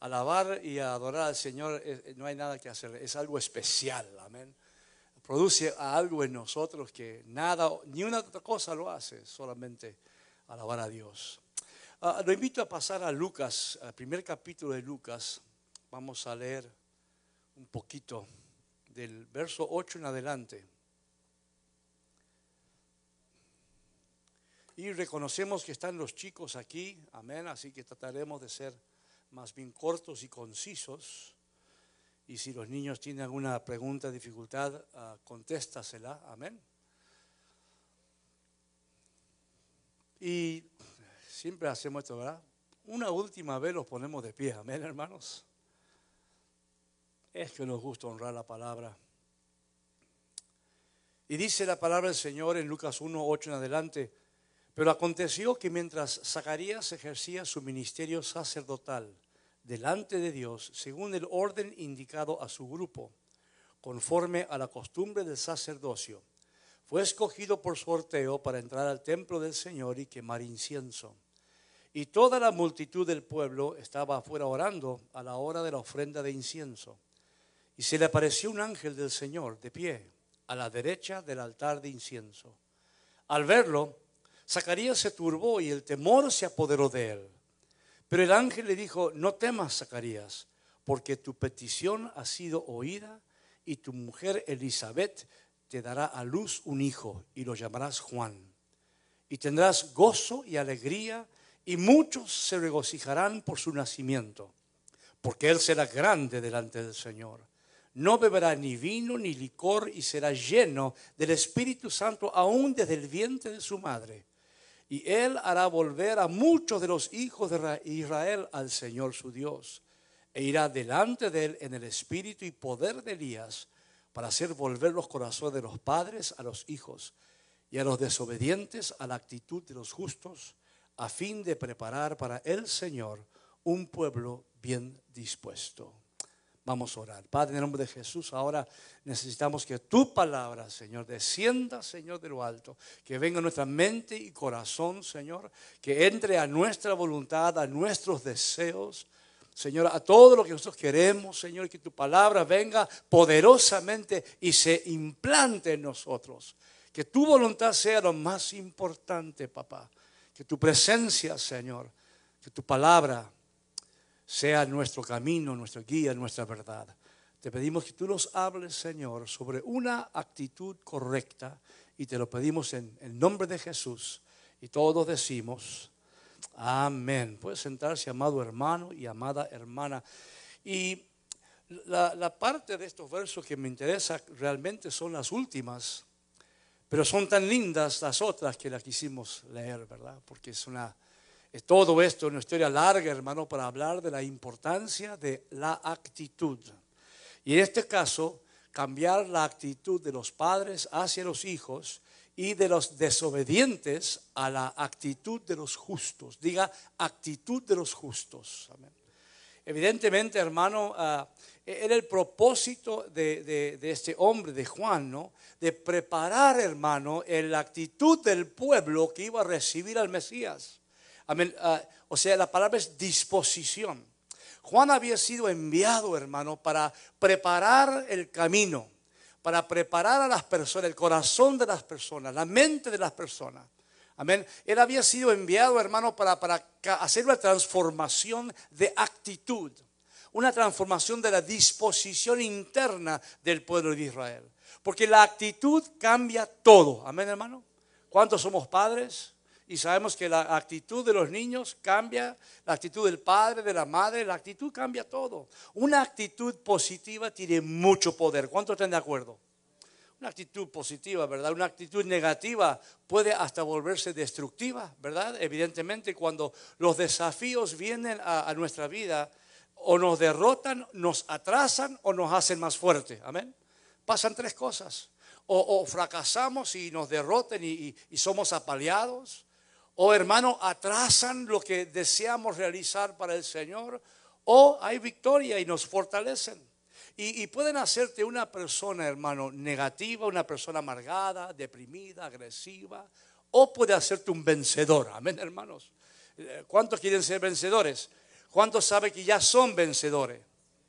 Alabar y adorar al Señor no hay nada que hacer, es algo especial, amén. Produce algo en nosotros que nada, ni una otra cosa lo hace, solamente alabar a Dios. Lo invito a pasar a Lucas, al primer capítulo de Lucas. Vamos a leer un poquito del verso 8 en adelante. Y reconocemos que están los chicos aquí, amén, así que trataremos de ser más bien cortos y concisos. Y si los niños tienen alguna pregunta, dificultad, contéstasela, amén. Y siempre hacemos esto, ¿verdad? Una última vez los ponemos de pie, amén, hermanos. Es que nos gusta honrar la palabra. Y dice la palabra del Señor en Lucas 1, 8 en adelante: pero aconteció que mientras Zacarías ejercía su ministerio sacerdotal delante de Dios, según el orden indicado a su grupo, conforme a la costumbre del sacerdocio, fue escogido por sorteo para entrar al templo del Señor y quemar incienso. Y toda la multitud del pueblo estaba afuera orando a la hora de la ofrenda de incienso. Y se le apareció un ángel del Señor de pie, a la derecha del altar de incienso. Al verlo, Zacarías se turbó y el temor se apoderó de él. Pero el ángel le dijo: no temas, Zacarías, porque tu petición ha sido oída y tu mujer Elizabeth te dará a luz un hijo y lo llamarás Juan. Y tendrás gozo y alegría y muchos se regocijarán por su nacimiento, porque él será grande delante del Señor. No beberá ni vino ni licor y será lleno del Espíritu Santo aún desde el vientre de su madre. Y él hará volver a muchos de los hijos de Israel al Señor su Dios, e irá delante de él en el espíritu y poder de Elías, para hacer volver los corazones de los padres a los hijos, y a los desobedientes a la actitud de los justos, a fin de preparar para el Señor un pueblo bien dispuesto. Vamos a orar. Padre, en el nombre de Jesús, ahora necesitamos que tu palabra, Señor, descienda, Señor, de lo alto. Que venga a nuestra mente y corazón, Señor. Que entre a nuestra voluntad, a nuestros deseos, Señor, a todo lo que nosotros queremos, Señor. Que tu palabra venga poderosamente y se implante en nosotros. Que tu voluntad sea lo más importante, papá. Que tu presencia, Señor, que tu palabra sea nuestro camino, nuestro guía, nuestra verdad. Te pedimos que tú nos hables, Señor, sobre una actitud correcta, y te lo pedimos en el nombre de Jesús. Y todos decimos amén. Puedes sentarse, amado hermano y amada hermana. Y la parte de estos versos que me interesa realmente son las últimas, pero son tan lindas las otras que las quisimos leer, ¿verdad? Porque es una... Todo esto es una historia larga, hermano, para hablar de la importancia de la actitud. Y en este caso, cambiar la actitud de los padres hacia los hijos y de los desobedientes a la actitud de los justos. Diga, actitud de los justos. Amén. Evidentemente, hermano, era el propósito de este hombre, de Juan, ¿no? De preparar, hermano, la actitud del pueblo que iba a recibir al Mesías. Amén. O sea, la palabra es disposición. Juan había sido enviado, hermano, para preparar el camino, para preparar a las personas, el corazón de las personas, la mente de las personas. Amén. Él había sido enviado, hermano, para hacer una transformación de actitud, una transformación de la disposición interna del pueblo de Israel. Porque la actitud cambia todo. Amén, hermano. ¿Cuántos somos padres? Y sabemos que la actitud de los niños cambia, la actitud del padre, de la madre, la actitud cambia todo. Una actitud positiva tiene mucho poder. ¿Cuántos están de acuerdo? Una actitud positiva, ¿verdad? Una actitud negativa puede hasta volverse destructiva, ¿verdad? Evidentemente, cuando los desafíos vienen a nuestra vida, o nos derrotan, nos atrasan o nos hacen más fuertes. Amén. Pasan tres cosas. O fracasamos y nos derroten y somos apaleados. O, hermano, atrasan lo que deseamos realizar para el Señor. O hay victoria y nos fortalecen. Y pueden hacerte una persona, hermano, negativa, una persona amargada, deprimida, agresiva. O puede hacerte un vencedor. Amén, hermanos. ¿Cuántos quieren ser vencedores? ¿Cuántos saben que ya son vencedores?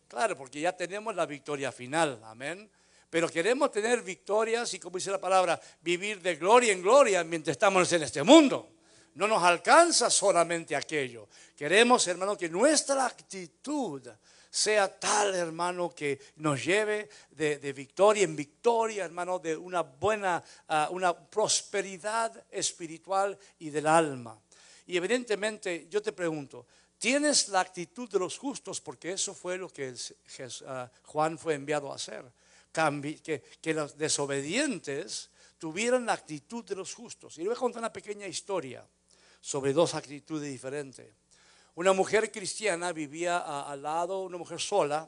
Claro, porque ya tenemos la victoria final, amén. Pero queremos tener victorias y, como dice la palabra, vivir de gloria en gloria mientras estamos en este mundo. No nos alcanza solamente aquello. Queremos, hermano, que nuestra actitud sea tal, hermano, que nos lleve de victoria en victoria, hermano, de una buena, una prosperidad espiritual y del alma. Y evidentemente, yo te pregunto, ¿tienes la actitud de los justos? Porque eso fue lo que Juan fue enviado a hacer. Que los desobedientes tuvieran la actitud de los justos. Y le voy a contar una pequeña historia sobre dos actitudes diferentes. Una mujer cristiana vivía al lado, una mujer sola,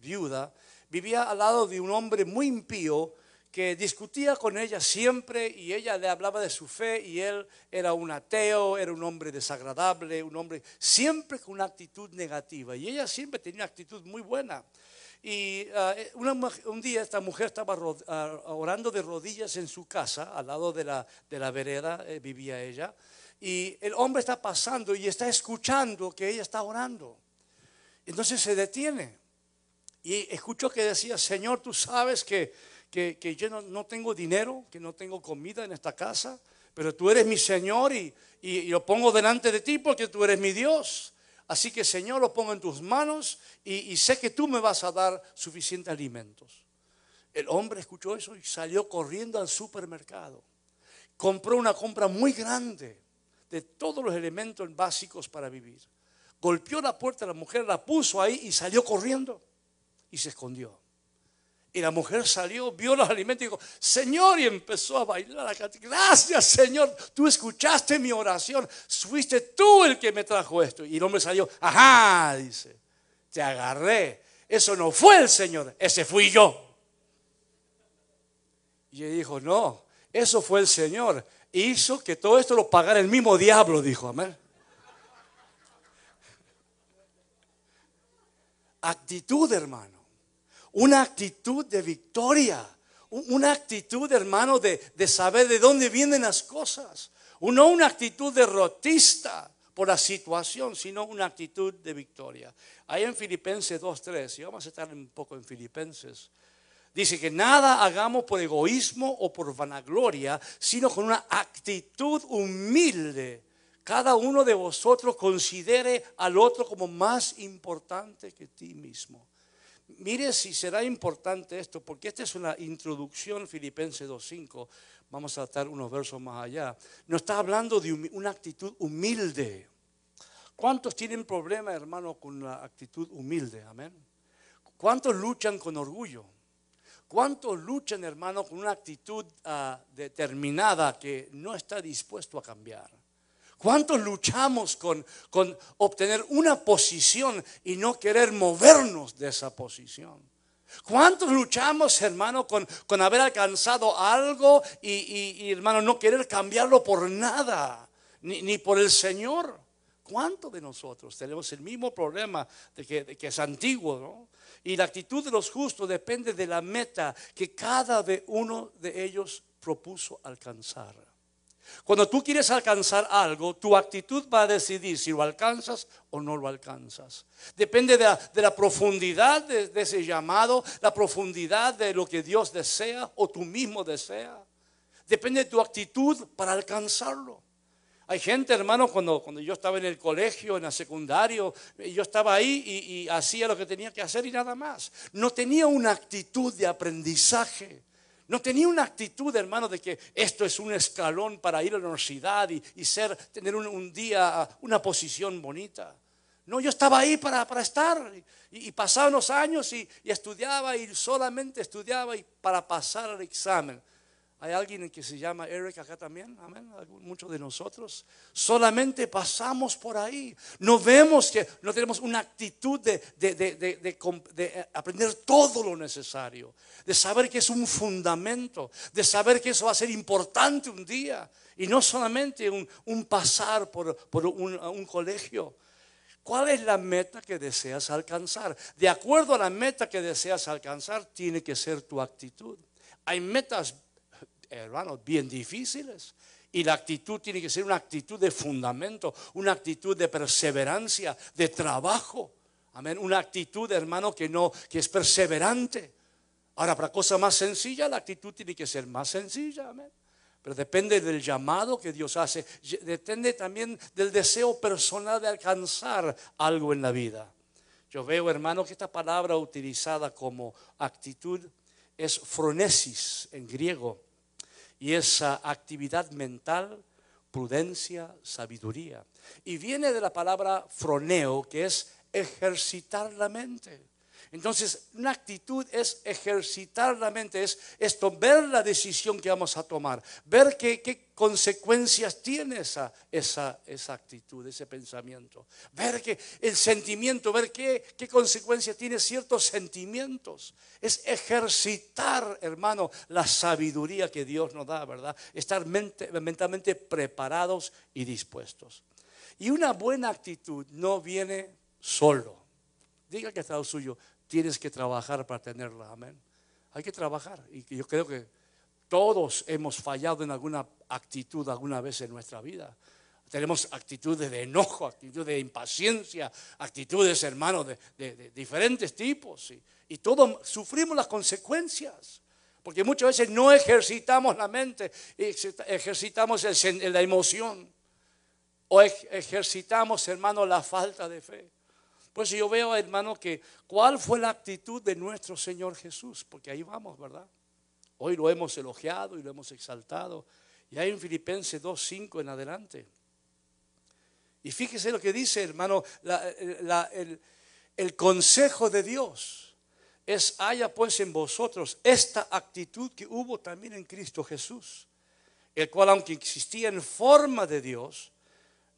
viuda, vivía al lado de un hombre muy impío que discutía con ella siempre, y ella le hablaba de su fe, y él era un ateo, era un hombre desagradable, un hombre siempre con una actitud negativa, y ella siempre tenía una actitud muy buena. Y un día esta mujer estaba orando de rodillas en su casa, al lado de la vereda vivía ella, y el hombre está pasando y está escuchando que ella está orando. Entonces se detiene y escuchó que decía: Señor, tú sabes que yo no tengo dinero, que no tengo comida en esta casa, pero tú eres mi Señor y lo pongo delante de ti porque tú eres mi Dios. Así que, Señor, lo pongo en tus manos y sé que tú me vas a dar suficientes alimentos. El hombre escuchó eso y salió corriendo al supermercado. Compró una compra muy grande de todos los elementos básicos para vivir. Golpeó la puerta de la mujer, la puso ahí y salió corriendo y se escondió. Y la mujer salió, vio los alimentos y dijo: Señor, y empezó a bailar acá. Gracias, Señor, tú escuchaste mi oración, fuiste tú el que me trajo esto. Y el hombre salió: ajá, dice, te agarré, eso no fue el Señor, ese fui yo. Y él dijo: no, eso fue el Señor, hizo que todo esto lo pagara el mismo diablo, dijo, amén. Actitud, hermano. Una actitud de victoria, una actitud, hermano, de saber de dónde vienen las cosas. No una actitud derrotista por la situación, sino una actitud de victoria. Ahí en Filipenses 2:3, y vamos a estar un poco en Filipenses, dice que nada hagamos por egoísmo o por vanagloria, sino con una actitud humilde. Cada uno de vosotros considere al otro como más importante que ti mismo. Mire si será importante esto, porque esta es una introducción, Filipenses 2:5. Vamos a tratar unos versos más allá. Nos está hablando de una actitud humilde. ¿Cuántos tienen problemas, hermano, con la actitud humilde? Amén. ¿Cuántos luchan con orgullo? ¿Cuántos luchan, hermano, con una actitud determinada que no está dispuesto a cambiar? ¿Cuántos luchamos con obtener una posición y no querer movernos de esa posición? ¿Cuántos luchamos, hermano, con haber alcanzado algo y hermano, no querer cambiarlo por nada, ni por el Señor? ¿Cuántos de nosotros tenemos el mismo problema de que es antiguo, ¿no? Y la actitud de los justos depende de la meta que cada uno de ellos propuso alcanzar. Cuando tú quieres alcanzar algo, tu actitud va a decidir si lo alcanzas o no lo alcanzas. Depende de la profundidad de ese llamado, la profundidad de lo que Dios desea o tú mismo deseas. Depende de tu actitud para alcanzarlo. Hay gente, hermano, cuando yo estaba en el colegio, en la secundaria, yo estaba ahí y hacía lo que tenía que hacer y nada más. No tenía una actitud de aprendizaje. No tenía una actitud, hermano, de que esto es un escalón para ir a la universidad y tener un día una posición bonita. No, yo estaba ahí para estar y pasaban los años y estudiaba y solamente estudiaba y para pasar el examen. Hay alguien que se llama Eric acá también, amén, muchos de nosotros. Solamente pasamos por ahí. No vemos que no tenemos una actitud de aprender todo lo necesario. De saber que es un fundamento. De saber que eso va a ser importante un día. Y no solamente un pasar por un colegio. ¿Cuál es la meta que deseas alcanzar? De acuerdo a la meta que deseas alcanzar, tiene que ser tu actitud. Hay metas, hermanos, bien difíciles Y la actitud tiene que ser una actitud de fundamento, una actitud de perseverancia, de trabajo. Amén. Una actitud, hermano, que es perseverante. Ahora, para cosas más sencillas, la actitud tiene que ser más sencilla. Amén. Pero depende del llamado que Dios hace. Depende también del deseo personal de alcanzar algo en la vida. Yo veo, hermano, que esta palabra utilizada como actitud es fronesis en griego. Y es actividad mental, prudencia, sabiduría. Y viene de la palabra froneo, que es ejercitar la mente. Entonces, una actitud es ejercitar la mente, es esto, ver la decisión que vamos a tomar, ver qué consecuencias tiene esa actitud, ese pensamiento, ver que el sentimiento, ver qué consecuencias tiene ciertos sentimientos. Es ejercitar, hermano, la sabiduría que Dios nos da, ¿verdad? Estar mentalmente preparados y dispuestos. Y una buena actitud no viene solo. Diga que está lo suyo, tienes que trabajar para tenerla, amén. Hay que trabajar, y yo creo que todos hemos fallado en alguna actitud alguna vez en nuestra vida. Tenemos actitudes de enojo, actitudes de impaciencia, actitudes, hermanos, de diferentes tipos, ¿sí? Y todos sufrimos las consecuencias, porque muchas veces no ejercitamos la mente, ejercitamos la emoción, o ejercitamos, hermano, la falta de fe. Pues yo veo, hermano, que cuál fue la actitud de nuestro Señor Jesús, porque ahí vamos, ¿verdad? Hoy lo hemos elogiado y lo hemos exaltado. Y hay en Filipenses 2:5 en adelante. Y fíjese lo que dice, hermano, el consejo de Dios es: haya pues en vosotros esta actitud que hubo también en Cristo Jesús, el cual, aunque existía en forma de Dios,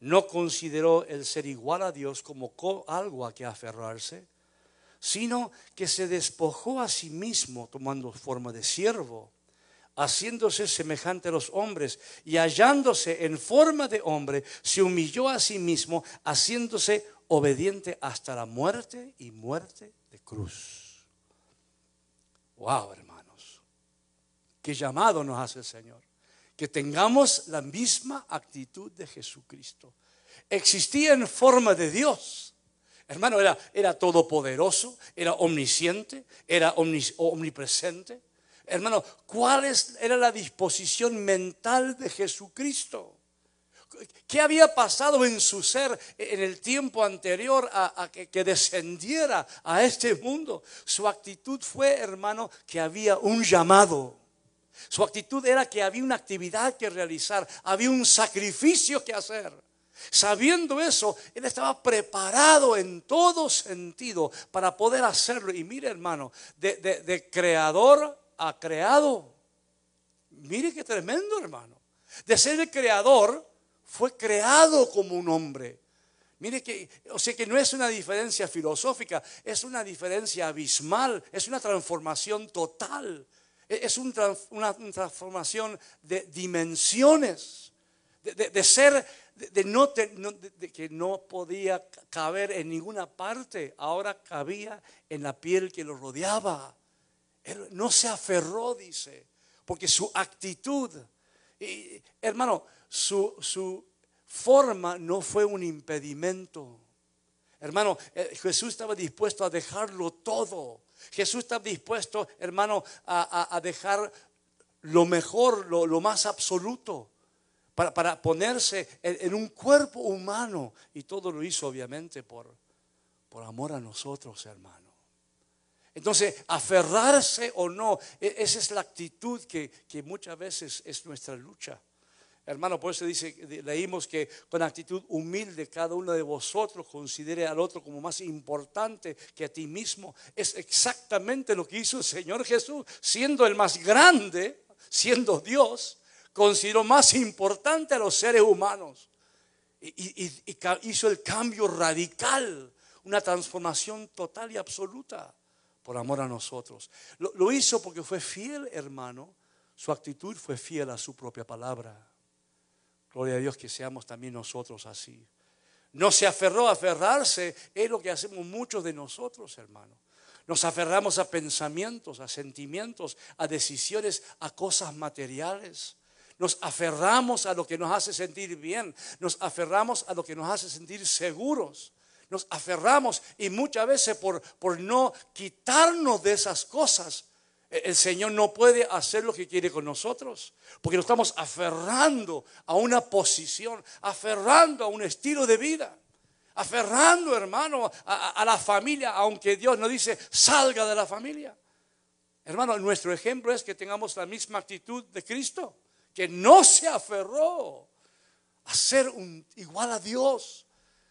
no consideró el ser igual a Dios como algo a que aferrarse, sino que se despojó a sí mismo, tomando forma de siervo, haciéndose semejante a los hombres, y hallándose en forma de hombre, se humilló a sí mismo, haciéndose obediente hasta la muerte y muerte de cruz. Wow, hermanos, qué llamado nos hace el Señor. Que tengamos la misma actitud de Jesucristo. Existía en forma de Dios. Hermano, era todopoderoso, era omnisciente, era omnipresente. Hermano, ¿cuál era la disposición mental de Jesucristo? ¿Qué había pasado en su ser en el tiempo anterior a que descendiera a este mundo? Su actitud fue, hermano, que había un llamado. Su actitud era que había una actividad que realizar, había un sacrificio que hacer. Sabiendo eso, él estaba preparado en todo sentido para poder hacerlo. Y mire, hermano, de creador a creado. Mire qué tremendo, hermano. De ser el creador, fue creado como un hombre. Mire que, o sea que no es una diferencia filosófica, es una diferencia abismal, es una transformación total. Es una transformación de dimensiones, de ser, de que no podía caber en ninguna parte. Ahora cabía en la piel que lo rodeaba. Él no se aferró, dice, porque su actitud, y, hermano, su forma no fue un impedimento. Hermano, Jesús estaba dispuesto a dejarlo todo. Jesús está dispuesto, hermano, a dejar lo mejor, lo más absoluto para ponerse en un cuerpo humano. Y todo lo hizo, obviamente, por amor a nosotros, hermano. Entonces, aferrarse o no, esa es la actitud que muchas veces es nuestra lucha. Hermano, por eso leímos que con actitud humilde cada uno de vosotros considere al otro como más importante que a ti mismo. Es exactamente lo que hizo el Señor Jesús, siendo el más grande, siendo Dios, consideró más importante a los seres humanos. Y hizo el cambio radical, una transformación total y absoluta por amor a nosotros. Lo hizo porque fue fiel, hermano, su actitud fue fiel a su propia palabra. Gloria a Dios que seamos también nosotros así. No se aferró, aferrarse es lo que hacemos muchos de nosotros, hermano. Nos aferramos a pensamientos, a sentimientos, a decisiones, a cosas materiales. nos aferramos a lo que nos hace sentir bien, nos aferramos a lo que nos hace sentir seguros, nos aferramos, y muchas veces por no quitarnos de esas cosas, el Señor no puede hacer lo que quiere con nosotros, porque nos estamos aferrando a una posición, aferrando a un estilo de vida, aferrando, hermano, a la familia, aunque Dios nos dice salga de la familia. Hermano, nuestro ejemplo es que tengamos la misma actitud de Cristo, que no se aferró a ser igual a Dios,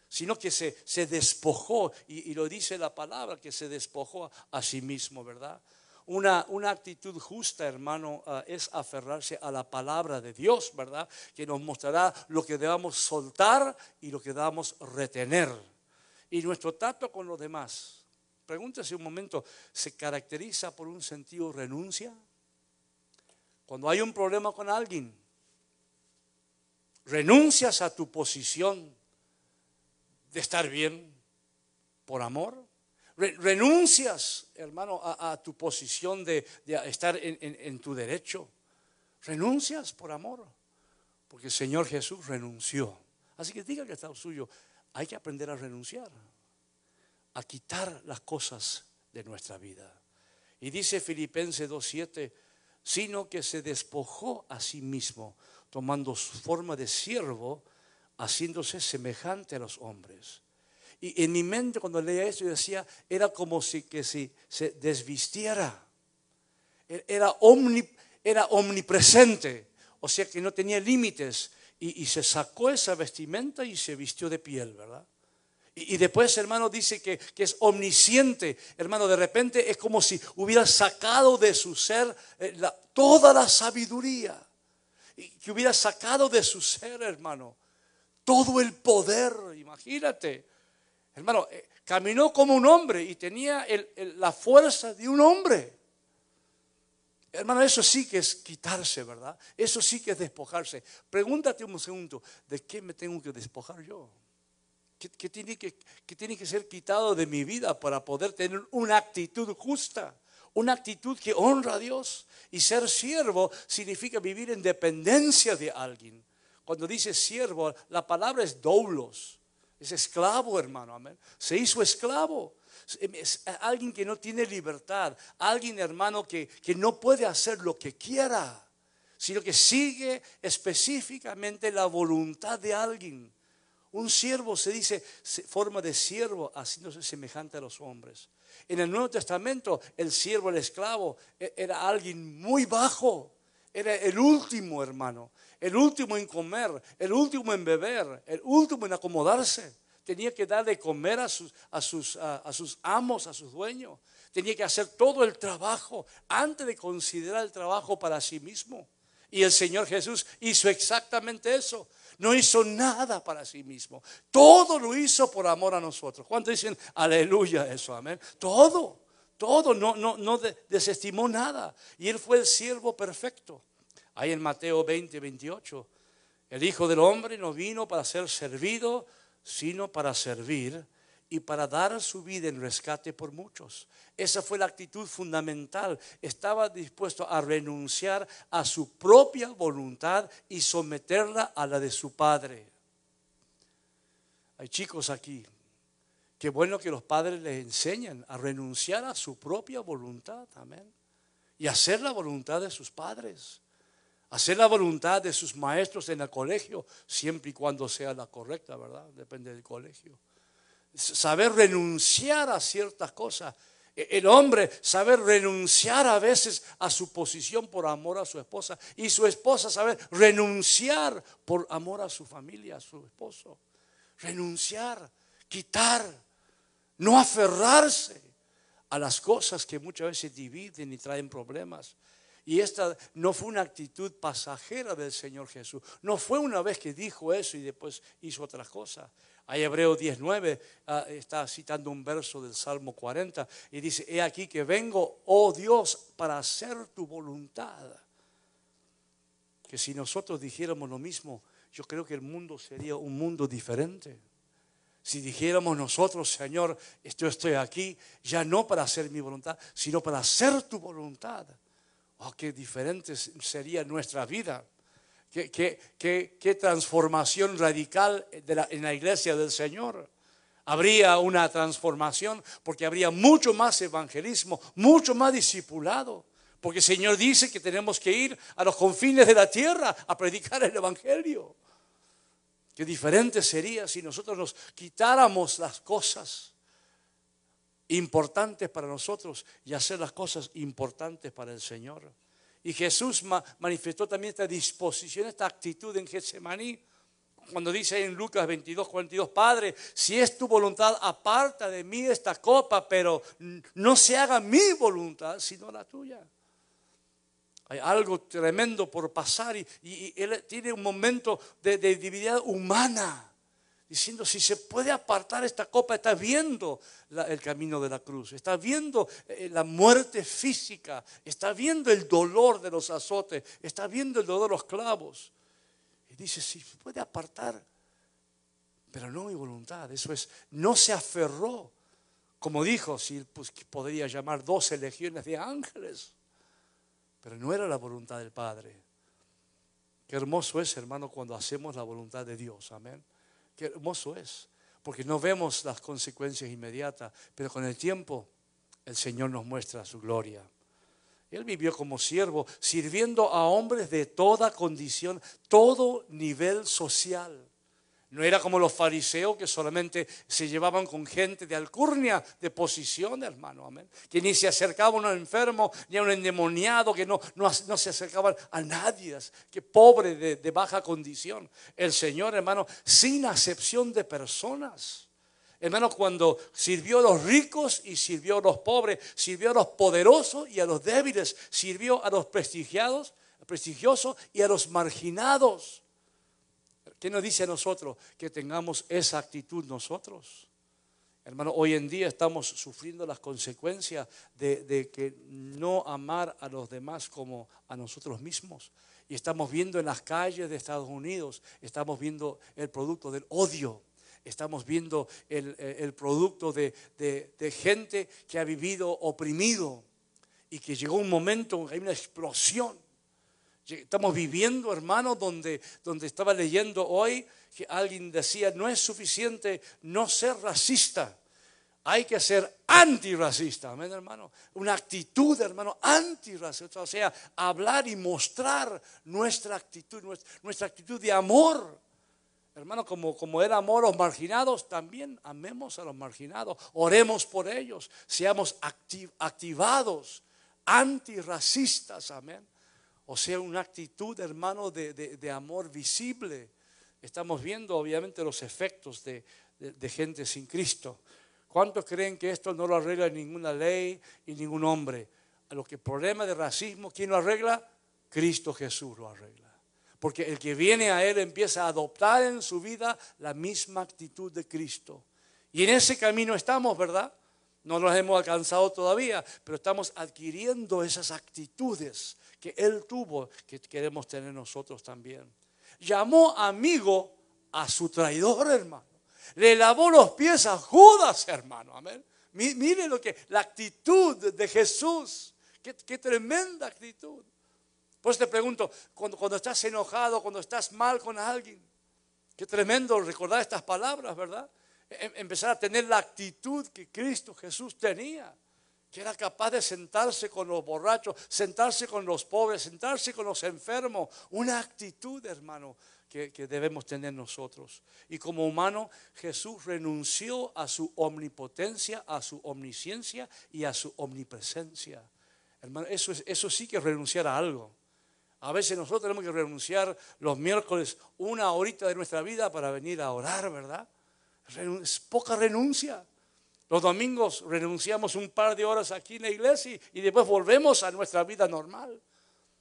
sino que se despojó, y lo dice la palabra, que se despojó a sí mismo, ¿verdad? Una actitud justa, hermano, es aferrarse a la palabra de Dios, ¿verdad? Que nos mostrará lo que debamos soltar y lo que debamos retener. Y nuestro trato con los demás, pregúntese un momento, ¿se caracteriza por un sentido renuncia? Cuando hay un problema con alguien, ¿renuncias a tu posición de estar bien por amor? ¿Renuncias, hermano, a tu posición de estar en tu derecho? ¿Renuncias por amor? Porque el Señor Jesús renunció. Así que diga que está suyo, hay que aprender a renunciar, a quitar las cosas de nuestra vida. Y dice Filipenses 2:7, sino que se despojó a sí mismo, tomando su forma de siervo, haciéndose semejante a los hombres. Y en mi mente cuando leía esto yo decía, era como si se desvistiera. Era omnipresente, o sea que no tenía límites. Y se sacó esa vestimenta y se vistió de piel, ¿verdad? Y después, hermano, dice que es omnisciente. Hermano, de repente es como si hubiera sacado de su ser toda la sabiduría. Y que hubiera sacado de su ser, hermano, todo el poder, imagínate. Hermano, caminó como un hombre y tenía la fuerza de un hombre. Hermano, eso sí que es quitarse, ¿verdad? Eso sí que es despojarse. Pregúntate un segundo, ¿de qué me tengo que despojar yo? ¿Qué tiene que ser quitado de mi vida para poder tener una actitud justa? Una actitud que honra a Dios. Y ser siervo significa vivir en dependencia de alguien. Cuando dice siervo, la palabra es doulos. Es esclavo, hermano, amén. Se hizo esclavo. Es alguien que no tiene libertad. Alguien, hermano, que no puede hacer lo que quiera, sino que sigue específicamente la voluntad de alguien. Un siervo, se dice, forma de siervo, haciéndose semejante a los hombres. En el Nuevo Testamento, el siervo, el esclavo, era alguien muy bajo. Era el último, hermano, el último en comer, el último en beber, el último en acomodarse. Tenía que dar de comer a sus amos, a sus dueños. Tenía que hacer todo el trabajo antes de considerar el trabajo para sí mismo. Y el Señor Jesús hizo exactamente eso. No hizo nada para sí mismo. Todo lo hizo por amor a nosotros. ¿Cuántos dicen aleluya eso? Amén. Todo. Todo, no desestimó nada. Y él fue el siervo perfecto. Ahí en Mateo 20, 28. El Hijo del Hombre no vino para ser servido, sino para servir y para dar su vida en rescate por muchos. Esa fue la actitud fundamental. Estaba dispuesto a renunciar a su propia voluntad y someterla a la de su Padre. Hay chicos aquí. Qué bueno que los padres les enseñan a renunciar a su propia voluntad, amén, y hacer la voluntad de sus padres, hacer la voluntad de sus maestros en el colegio, siempre y cuando sea la correcta, ¿verdad? Depende del colegio. Saber renunciar a ciertas cosas. El hombre saber renunciar a veces a su posición por amor a su esposa, y su esposa saber renunciar por amor a su familia, a su esposo. Renunciar, quitar. No aferrarse a las cosas que muchas veces dividen y traen problemas. Y esta no fue una actitud pasajera del Señor Jesús. No fue una vez que dijo eso y después hizo otras cosas. Ahí Hebreo 19 está citando un verso del Salmo 40 y dice, he aquí que vengo, oh Dios, para hacer tu voluntad. Que si nosotros dijéramos lo mismo, yo creo que el mundo sería un mundo diferente. Si dijéramos nosotros, Señor, yo estoy aquí, ya no para hacer mi voluntad, sino para hacer tu voluntad. Oh, qué diferente sería nuestra vida. Qué transformación radical en la iglesia del Señor. Habría una transformación porque habría mucho más evangelismo, mucho más discipulado. Porque el Señor dice que tenemos que ir a los confines de la tierra a predicar el evangelio. Qué diferente sería si nosotros nos quitáramos las cosas importantes para nosotros y hacer las cosas importantes para el Señor. Y Jesús manifestó también esta disposición, esta actitud en Getsemaní, cuando dice en Lucas 22:42, Padre, si es tu voluntad, aparta de mí esta copa, pero no se haga mi voluntad, sino la tuya. Hay algo tremendo por pasar y él tiene un momento de divinidad humana, diciendo, si se puede apartar esta copa, está viendo el camino de la cruz, está viendo la muerte física, está viendo el dolor de los azotes, está viendo el dolor de los clavos. Y dice, si se puede apartar, pero no mi voluntad. Eso es, no se aferró, como dijo, si pues, podría llamar 12 legiones de ángeles, pero no era la voluntad del Padre. Qué hermoso es, hermano, cuando hacemos la voluntad de Dios, amén. Qué hermoso es, porque no vemos las consecuencias inmediatas, pero con el tiempo el Señor nos muestra su gloria. Él vivió como siervo, sirviendo a hombres de toda condición, todo nivel social. No era como los fariseos que solamente se llevaban con gente de alcurnia, de posición, hermano, amén. Que ni se acercaban a un enfermo, ni a un endemoniado, que no se acercaban a nadie, que pobre de baja condición. El Señor, hermano, sin acepción de personas. Hermano, cuando sirvió a los ricos y sirvió a los pobres, sirvió a los poderosos y a los débiles, sirvió a los prestigiosos y a los marginados. ¿Qué nos dice a nosotros? Que tengamos esa actitud nosotros. Hermano, hoy en día estamos sufriendo las consecuencias de que no amar a los demás como a nosotros mismos. Y estamos viendo en las calles de Estados Unidos, estamos viendo el producto del odio. Estamos viendo el producto de gente que ha vivido oprimido y que llegó un momento, hay una explosión. Estamos viviendo, hermano, donde estaba leyendo hoy que alguien decía, no es suficiente no ser racista, hay que ser antirracista, amén, hermano. Una actitud, hermano, antirracista, o sea, hablar y mostrar nuestra actitud de amor. Hermano, como era amor a los marginados, también amemos a los marginados, oremos por ellos, seamos activados, antirracistas, amén. O sea, una actitud, hermano, de amor visible. Estamos viendo, obviamente, los efectos de gente sin Cristo. ¿Cuántos creen que esto no lo arregla ninguna ley y ningún hombre? A lo que problema de racismo, ¿quién lo arregla? Cristo Jesús lo arregla. Porque el que viene a Él empieza a adoptar en su vida la misma actitud de Cristo. Y en ese camino estamos, ¿verdad? No los hemos alcanzado todavía, pero estamos adquiriendo esas actitudes que Él tuvo, que queremos tener nosotros también. Llamó amigo a su traidor, hermano. Le lavó los pies a Judas, hermano. Amén. Mire lo que la actitud de Jesús. Qué tremenda actitud. Por eso te pregunto, cuando estás enojado, cuando estás mal con alguien, qué tremendo recordar estas palabras, ¿verdad? Empezar a tener la actitud que Cristo Jesús tenía, que era capaz de sentarse con los borrachos, sentarse con los pobres, sentarse con los enfermos. Una actitud, hermano, que debemos tener nosotros. Y como humano, Jesús renunció a su omnipotencia, a su omnisciencia y a su omnipresencia. Hermano, eso sí que es renunciar a algo. A veces nosotros tenemos que renunciar los miércoles una horita de nuestra vida para venir a orar, ¿verdad? Es poca renuncia. Los domingos renunciamos un par de horas aquí en la iglesia y después volvemos a nuestra vida normal.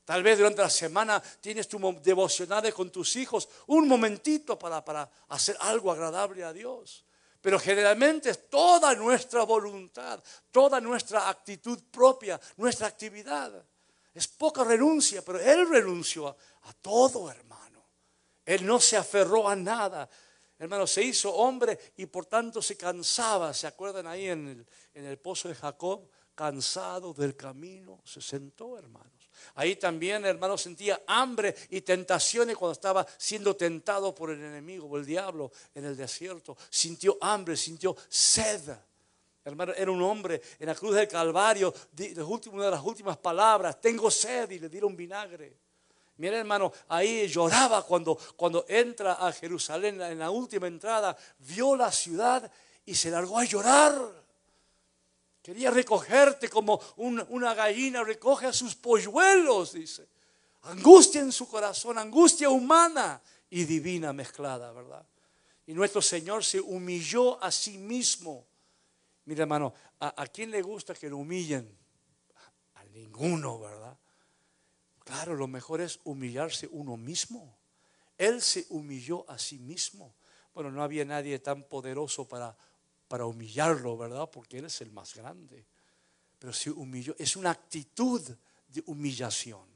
Tal vez durante la semana tienes tus devocionales con tus hijos, un momentito para hacer algo agradable a Dios. Pero generalmente es toda nuestra voluntad, toda nuestra actitud propia, nuestra actividad. Es poca renuncia, pero Él renunció a todo, hermano. Él no se aferró a nada. Hermano, se hizo hombre y por tanto se cansaba. ¿Se acuerdan ahí en el pozo de Jacob? Cansado del camino, se sentó, hermanos. Ahí también, hermano, sentía hambre y tentaciones cuando estaba siendo tentado por el enemigo, por el diablo en el desierto. Sintió hambre, sintió sed. Hermano, era un hombre en la cruz del Calvario, una de las últimas palabras, tengo sed, y le dieron vinagre. Mira, hermano, ahí lloraba cuando entra a Jerusalén en la última entrada, vio la ciudad y se largó a llorar. Quería recogerte como una gallina recoge a sus polluelos, dice. Angustia en su corazón, angustia humana y divina mezclada, ¿verdad? Y nuestro Señor se humilló a sí mismo. Mira, hermano, ¿a quién le gusta que lo humillen? A ninguno, ¿verdad? Claro, lo mejor es humillarse uno mismo. Él se humilló a sí mismo. Bueno, no había nadie tan poderoso para humillarlo, ¿verdad? Porque Él es el más grande. Pero se humilló. Es una actitud de humillación.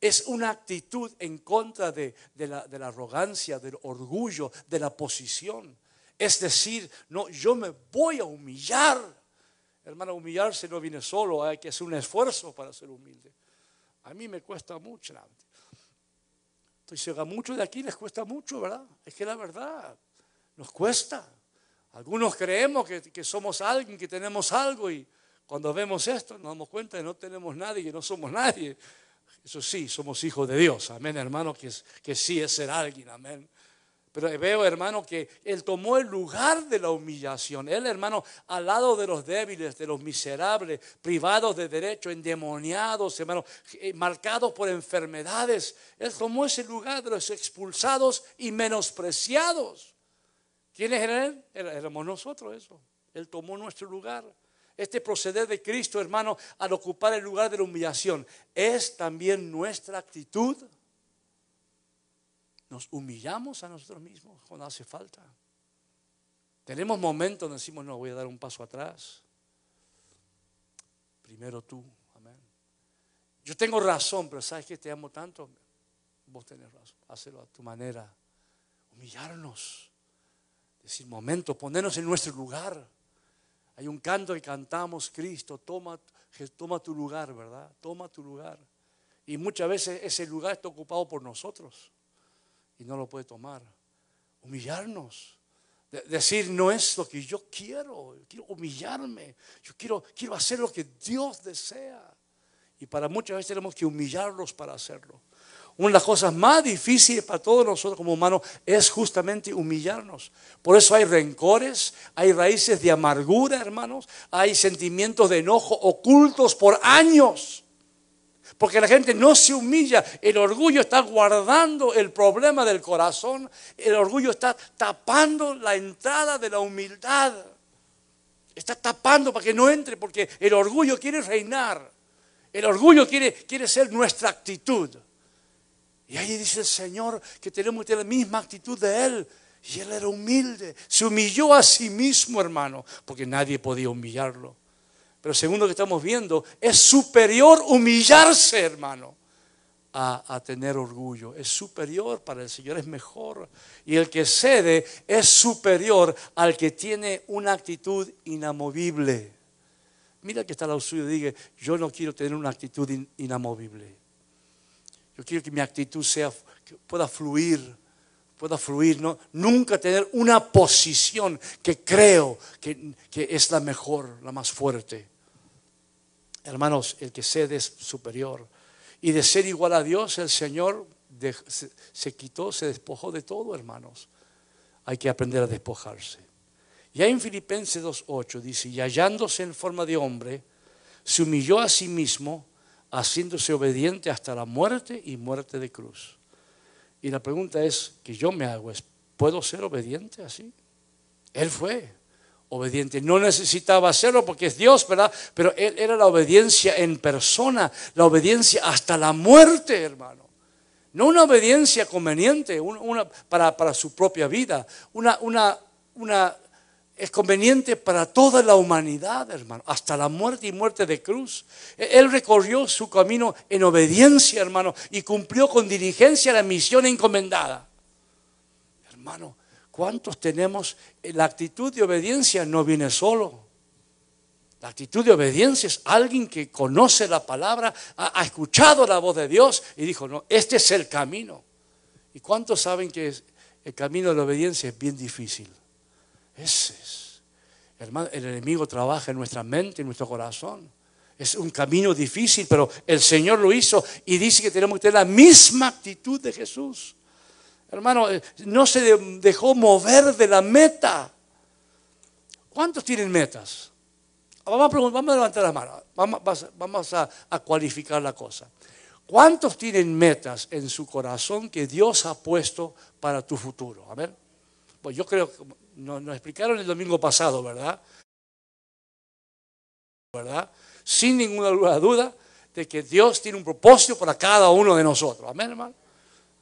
Es una actitud en contra de la arrogancia, del orgullo, de la posición. Es decir, no, yo me voy a humillar. Hermano, humillarse no viene solo, hay que hacer un esfuerzo para ser humilde. A mí me cuesta mucho. Entonces, a muchos de aquí les cuesta mucho, ¿verdad? Es que la verdad, nos cuesta. Algunos creemos que somos alguien, que tenemos algo, y cuando vemos esto nos damos cuenta de que no tenemos nadie, que no somos nadie. Eso sí, somos hijos de Dios, amén, hermano, que sí es ser alguien, amén. Pero veo, hermano, que Él tomó el lugar de la humillación. Él, hermano, al lado de los débiles, de los miserables, privados de derecho, endemoniados, hermano, marcados por enfermedades. Él tomó ese lugar de los expulsados y menospreciados. ¿Quiénes eran Él? Éramos nosotros eso. Él tomó nuestro lugar. Este proceder de Cristo, hermano, al ocupar el lugar de la humillación, es también nuestra actitud. Nos humillamos a nosotros mismos cuando hace falta. Tenemos momentos donde decimos, no, voy a dar un paso atrás. Primero tú, amén. Yo tengo razón, pero sabes que te amo tanto. Vos tenés razón, hazlo a tu manera. Humillarnos. Decir, momento, ponernos en nuestro lugar. Hay un canto que cantamos, Cristo, toma tu lugar, ¿verdad? Toma tu lugar. Y muchas veces ese lugar está ocupado por nosotros. Y no lo puede tomar. Humillarnos. Decir, no es lo que yo quiero. Quiero humillarme. Yo quiero hacer lo que Dios desea. Y para muchas veces tenemos que humillarnos para hacerlo. Una de las cosas más difíciles para todos nosotros como humanos es justamente humillarnos. Por eso hay rencores, hay raíces de amargura, hermanos. Hay sentimientos de enojo ocultos por años. Porque la gente no se humilla, el orgullo está guardando el problema del corazón, el orgullo está tapando la entrada de la humildad, está tapando para que no entre, porque el orgullo quiere reinar, el orgullo quiere ser nuestra actitud. Y ahí dice el Señor que tenemos que tener la misma actitud de Él, y Él era humilde, se humilló a sí mismo, hermano, porque nadie podía humillarlo. Pero según lo que estamos viendo, es superior humillarse, hermano, a tener orgullo. Es superior para el Señor, es mejor. Y el que cede es superior al que tiene una actitud inamovible. Mira que está al lado suyo y diga, yo no quiero tener una actitud inamovible. Yo quiero que mi actitud pueda fluir, ¿no? Nunca tener una posición que creo que es la mejor, la más fuerte. Hermanos, el que cede es superior. Y de ser igual a Dios, el Señor se quitó, se despojó de todo, hermanos. Hay que aprender a despojarse. Ya en Filipenses 2:8 dice, y hallándose en forma de hombre, se humilló a sí mismo, haciéndose obediente hasta la muerte y muerte de cruz. Y la pregunta es que yo me hago, ¿puedo ser obediente así? Él fue obediente, no necesitaba hacerlo porque es Dios, ¿verdad? Pero Él era la obediencia en persona, la obediencia hasta la muerte, hermano. No una obediencia conveniente para su propia vida, es conveniente para toda la humanidad, hermano, hasta la muerte y muerte de cruz. Él recorrió su camino en obediencia, hermano, y cumplió con diligencia la misión encomendada. Hermano, ¿cuántos tenemos? La actitud de obediencia no viene solo. La actitud de obediencia es alguien que conoce la palabra, ha escuchado la voz de Dios y dijo, no, este es el camino. ¿Y cuántos saben que el camino de la obediencia es bien difícil? Ese es. Hermano, el enemigo trabaja en nuestra mente, en nuestro corazón. Es un camino difícil, pero el Señor lo hizo y dice que tenemos que tener la misma actitud de Jesús. Hermano, no se dejó mover de la meta. ¿Cuántos tienen metas? Vamos a levantar las manos, vamos a cualificar la cosa. ¿Cuántos tienen metas en su corazón que Dios ha puesto para tu futuro? A ver, pues yo creo que nos explicaron el domingo pasado, ¿verdad? Sin ninguna duda de que Dios tiene un propósito para cada uno de nosotros. Amén, hermano.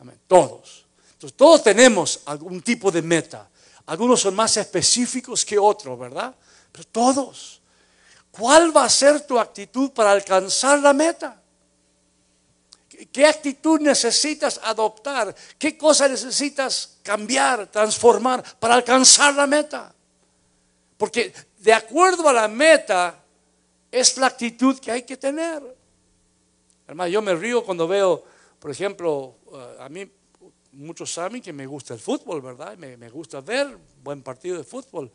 Amén. Todos. Entonces, todos tenemos algún tipo de meta. Algunos son más específicos que otros, ¿verdad? Pero todos. ¿Cuál va a ser tu actitud para alcanzar la meta? ¿Qué actitud necesitas adoptar? ¿Qué cosa necesitas cambiar, transformar para alcanzar la meta? Porque de acuerdo a la meta es la actitud que hay que tener. Hermano, yo me río cuando veo, por ejemplo, a mí muchos saben que me gusta el fútbol, ¿verdad? Me gusta ver buen partido de fútbol.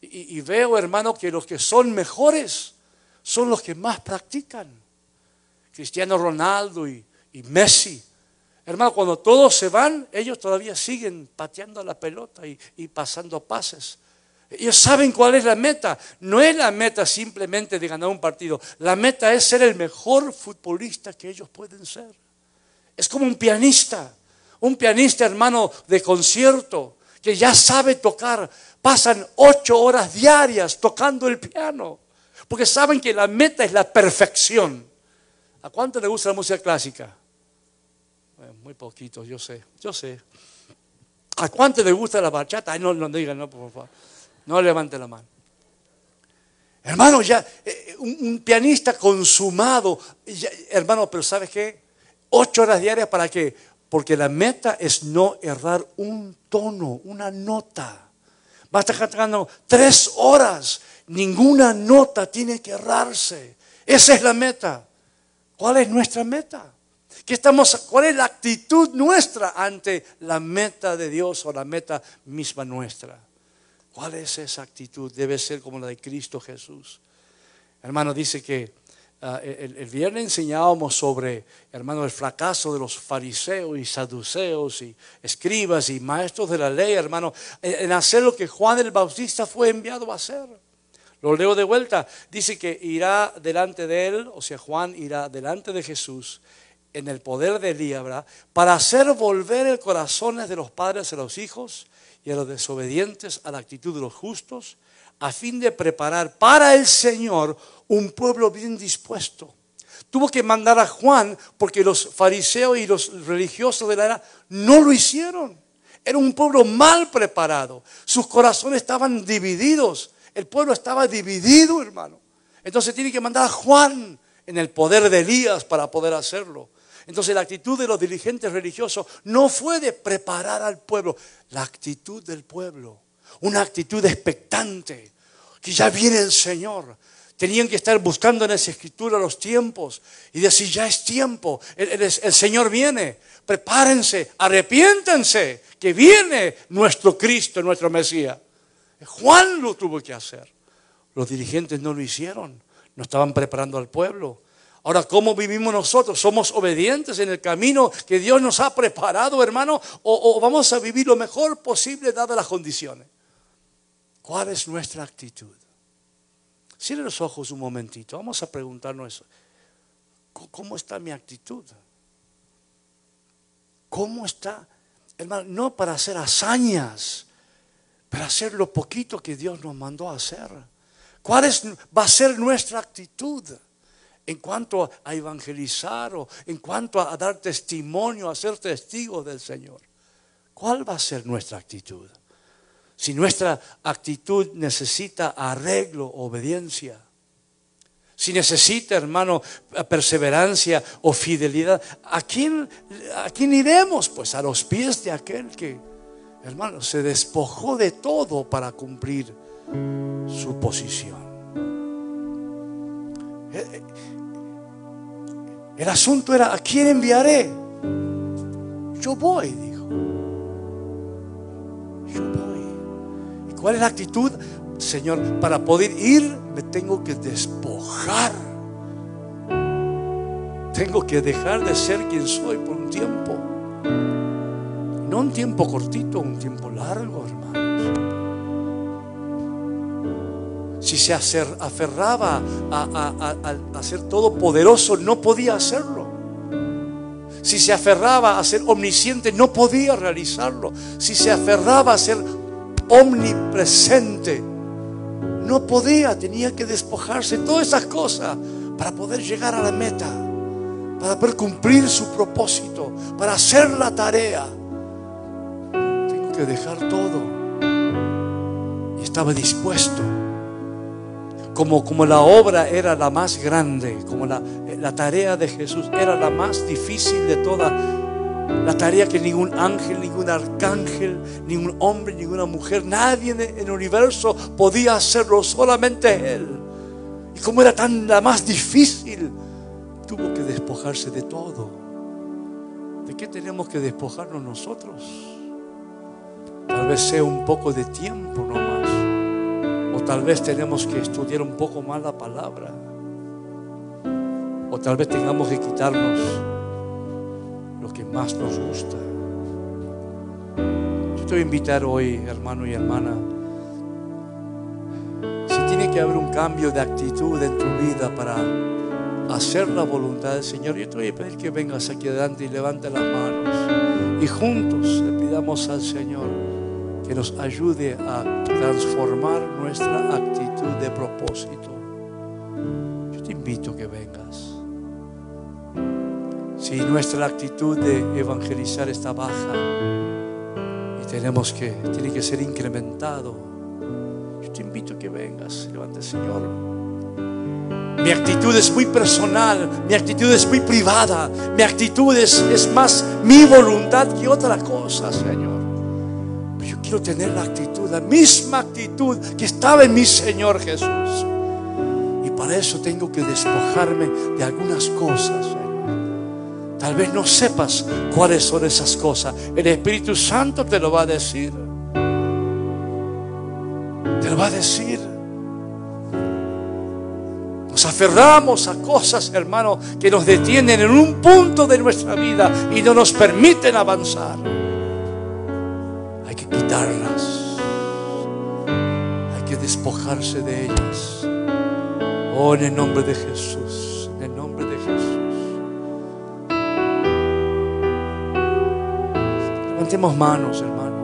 Y veo, hermano, que los que son mejores son los que más practican. Cristiano Ronaldo y Messi. Hermano, cuando todos se van, ellos todavía siguen pateando la pelota y pasando pases. Ellos saben cuál es la meta. No es la meta simplemente de ganar un partido. La meta es ser el mejor futbolista que ellos pueden ser. Es como un pianista. Un pianista, hermano, de concierto, que ya sabe tocar. Pasan 8 horas diarias tocando el piano, porque saben que la meta es la perfección. ¿A cuánto le gusta la música clásica? Bueno, muy poquito, yo sé. ¿A cuánto le gusta la bachata? Ay, no digan, no, por favor. No levante la mano. Hermano, ya, un pianista consumado, ya, hermano, pero ¿sabes qué? 8 horas diarias, ¿para qué? Porque la meta es no errar un tono, una nota. Va a estar cantando 3 horas. Ninguna nota tiene que errarse. Esa es la meta. ¿Cuál es nuestra meta? ¿Cuál es la actitud nuestra ante la meta de Dios o la meta misma nuestra? ¿Cuál es esa actitud? Debe ser como la de Cristo Jesús. Hermano, dice que el viernes enseñábamos sobre, hermano, el fracaso de los fariseos y saduceos y escribas y maestros de la ley, hermano, en hacer lo que Juan el Bautista fue enviado a hacer. Lo leo de vuelta. Dice que irá delante de él, o sea, Juan irá delante de Jesús en el poder de Elías, ¿verdad? Para hacer volver el corazón de los padres a los hijos y a los desobedientes a la actitud de los justos, a fin de preparar para el Señor un pueblo bien dispuesto. Tuvo que mandar a Juan porque los fariseos y los religiosos de la era no lo hicieron. Era un pueblo mal preparado. Sus corazones estaban divididos. El pueblo estaba dividido, hermano. Entonces tiene que mandar a Juan en el poder de Elías para poder hacerlo. Entonces la actitud de los dirigentes religiosos no fue de preparar al pueblo. La actitud del pueblo, una actitud expectante, que ya viene el Señor. Tenían que estar buscando en las escrituras los tiempos y decir, ya es tiempo, el Señor viene, prepárense, arrepiéntanse, que viene nuestro Cristo, nuestro Mesías. Juan lo tuvo que hacer. Los dirigentes no lo hicieron, no estaban preparando al pueblo. Ahora, ¿cómo vivimos nosotros? ¿Somos obedientes en el camino que Dios nos ha preparado, hermano? ¿O vamos a vivir lo mejor posible dadas las condiciones? ¿Cuál es nuestra actitud? Cierre los ojos un momentito. Vamos a preguntarnos eso. ¿Cómo está mi actitud? ¿Cómo está? Hermano, no para hacer hazañas, para hacer lo poquito que Dios nos mandó a hacer. Va a ser nuestra actitud en cuanto a evangelizar o en cuanto a dar testimonio, a ser testigos del Señor? ¿Cuál va a ser nuestra actitud? Si nuestra actitud necesita arreglo, obediencia. Si necesita, hermano, perseverancia o fidelidad. ¿A quién iremos? Pues a los pies de aquel que, hermano, se despojó de todo para cumplir su posición. El asunto era: ¿a quién enviaré? Yo voy, dijo. Yo voy. ¿Y cuál es la actitud? Señor, para poder ir me tengo que despojar. Tengo que dejar de ser quien soy por un tiempo. No un tiempo cortito, un tiempo largo, hermanos. Si se aferraba a ser todopoderoso, no podía hacerlo. Si se aferraba a ser omnisciente, no podía realizarlo. Si se aferraba a ser omnipresente, no podía, tenía que despojarse todas esas cosas para poder llegar a la meta, para poder cumplir su propósito, para hacer la tarea. Tengo que dejar todo. Y estaba dispuesto. Como la obra era la más grande, como la tarea de Jesús era la más difícil de todas, la tarea que ningún ángel, ningún arcángel, ningún hombre, ninguna mujer, nadie en el universo podía hacerlo, solamente Él. Y como era la más difícil, tuvo que despojarse de todo. ¿De qué tenemos que despojarnos nosotros? Tal vez sea un poco de tiempo nomás, o tal vez tenemos que estudiar un poco más la palabra, o tal vez tengamos que quitarnos lo que más nos gusta. Yo te voy a invitar hoy, hermano y hermana, si tiene que haber un cambio de actitud en tu vida para hacer la voluntad del Señor, yo te voy a pedir que vengas aquí adelante y levante las manos, y juntos le pidamos al Señor que nos ayude a transformar nuestra actitud de propósito. Yo te invito a que vengas. Si nuestra actitud de evangelizar está baja y tiene que ser incrementado, yo te invito a que vengas. Levante, Señor. Mi actitud es muy personal, mi actitud es muy privada, mi actitud es más mi voluntad que otra cosa, Señor. Pero yo quiero tener la misma actitud que estaba en mi Señor Jesús. Y para eso tengo que despojarme de algunas cosas, Señor. Tal vez no sepas cuáles son esas cosas. El Espíritu Santo te lo va a decir. Te lo va a decir. Nos aferramos a cosas, hermano, que nos detienen en un punto de nuestra vida y no nos permiten avanzar. Hay que quitarlas. Hay que despojarse de ellas. Oh, en el nombre de Jesús. En el nombre de Jesús. Levantemos manos, hermano.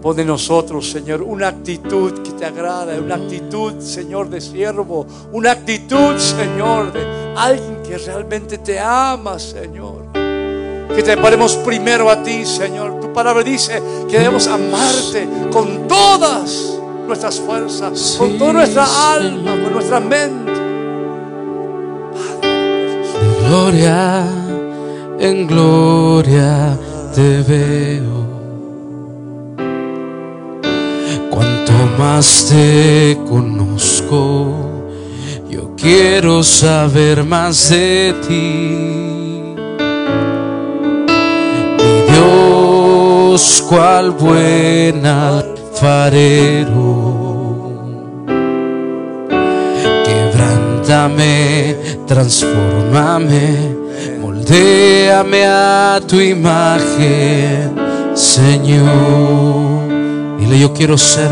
Pon en nosotros, Señor, una actitud que te agrada, una actitud, Señor, de siervo, una actitud, Señor, de alguien que realmente te ama, Señor. Que te paremos primero a ti, Señor. Tu palabra dice que debemos amarte con todas nuestras fuerzas, con toda nuestra alma, con nuestra mente. Padre, gloria, en gloria te veo, cuanto más te conozco, yo quiero saber más de ti, mi Dios, cual buen alfarero, quebrántame, transfórmame, moldéame a tu imagen, Señor. Dile: yo quiero ser,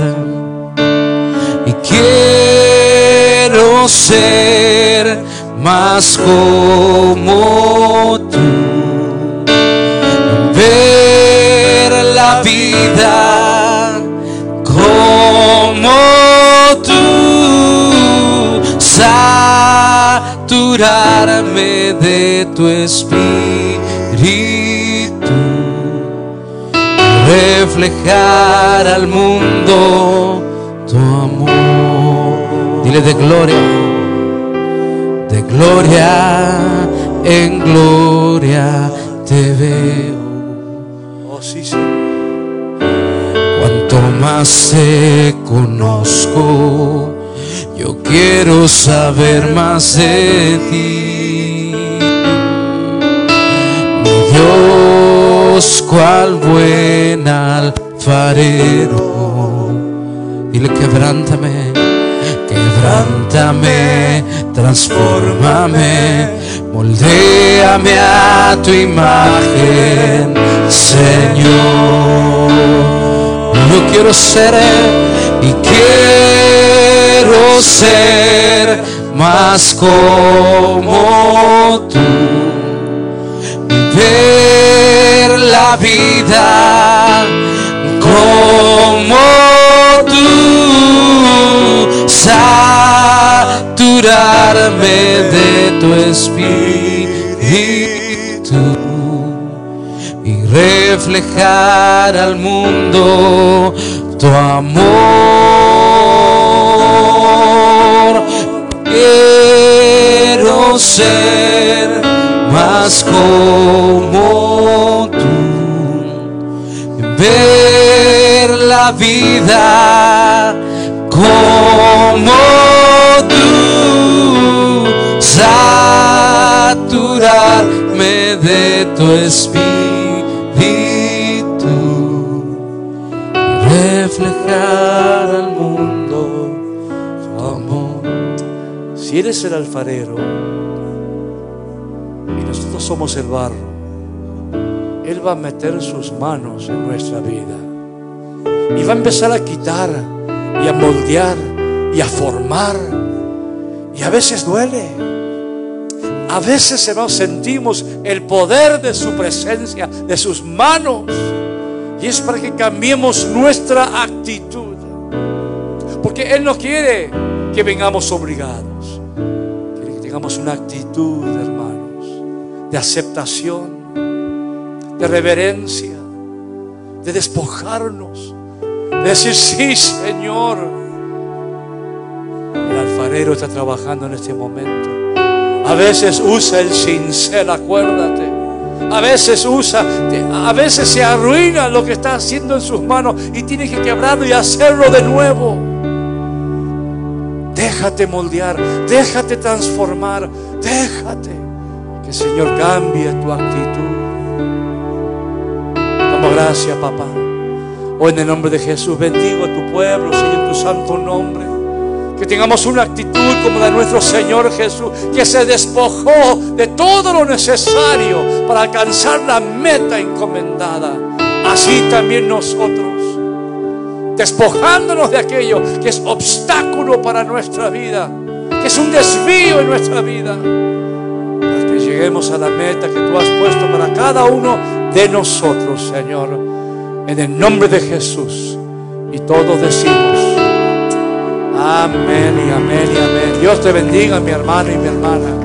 y quiero ser más como tú, ver la vida como tú, saturarme de tu espíritu, reflejar al mundo tu amor. Dile: de gloria en gloria te veo. Oh, sí, Señor. Cuanto más te conozco, yo Quiero saber más de ti, mi Dios, cual buen alfarero. Dile, quebrántame, quebrántame, transfórmame, moldéame a tu imagen, Señor. Yo quiero ser y quiero ser más como tú, ver la vida como tú, saturarme de tu espíritu y reflejar al mundo tu amor. Quiero ser más como tú, ver la vida como tú, saturarme de tu espíritu, reflejar al mundo tu amor. Si eres el alfarero y nosotros somos el barro, Él va a meter sus manos en nuestra vida y va a empezar a quitar y a moldear y a formar. Y a veces duele, a veces no sentimos el poder de su presencia, de sus manos. Y es para que cambiemos nuestra actitud, porque Él no quiere que vengamos obligados. Quiere que tengamos una actitud, hermanos, de aceptación, de reverencia, de despojarnos, de decir: sí, Señor. El alfarero está trabajando en este momento. A veces usa el cincel, acuérdate. A veces usa, a veces se arruina lo que está haciendo en sus manos y tiene que quebrarlo y hacerlo de nuevo. Déjate moldear, déjate transformar, déjate que el Señor cambie tu actitud. Damos gracias, papá. Hoy en el nombre de Jesús bendigo a tu pueblo, Señor, tu santo nombre. Que tengamos una actitud como la de nuestro Señor Jesús, que se despojó de todo lo necesario para alcanzar la meta encomendada. Así también nosotros, despojándonos de aquello que es obstáculo para nuestra vida, que es un desvío en nuestra vida, para que lleguemos a la meta que tú has puesto para cada uno de nosotros, Señor, en el nombre de Jesús. Y todos decimos: amén y amén y amén. Dios te bendiga, mi hermano y mi hermana.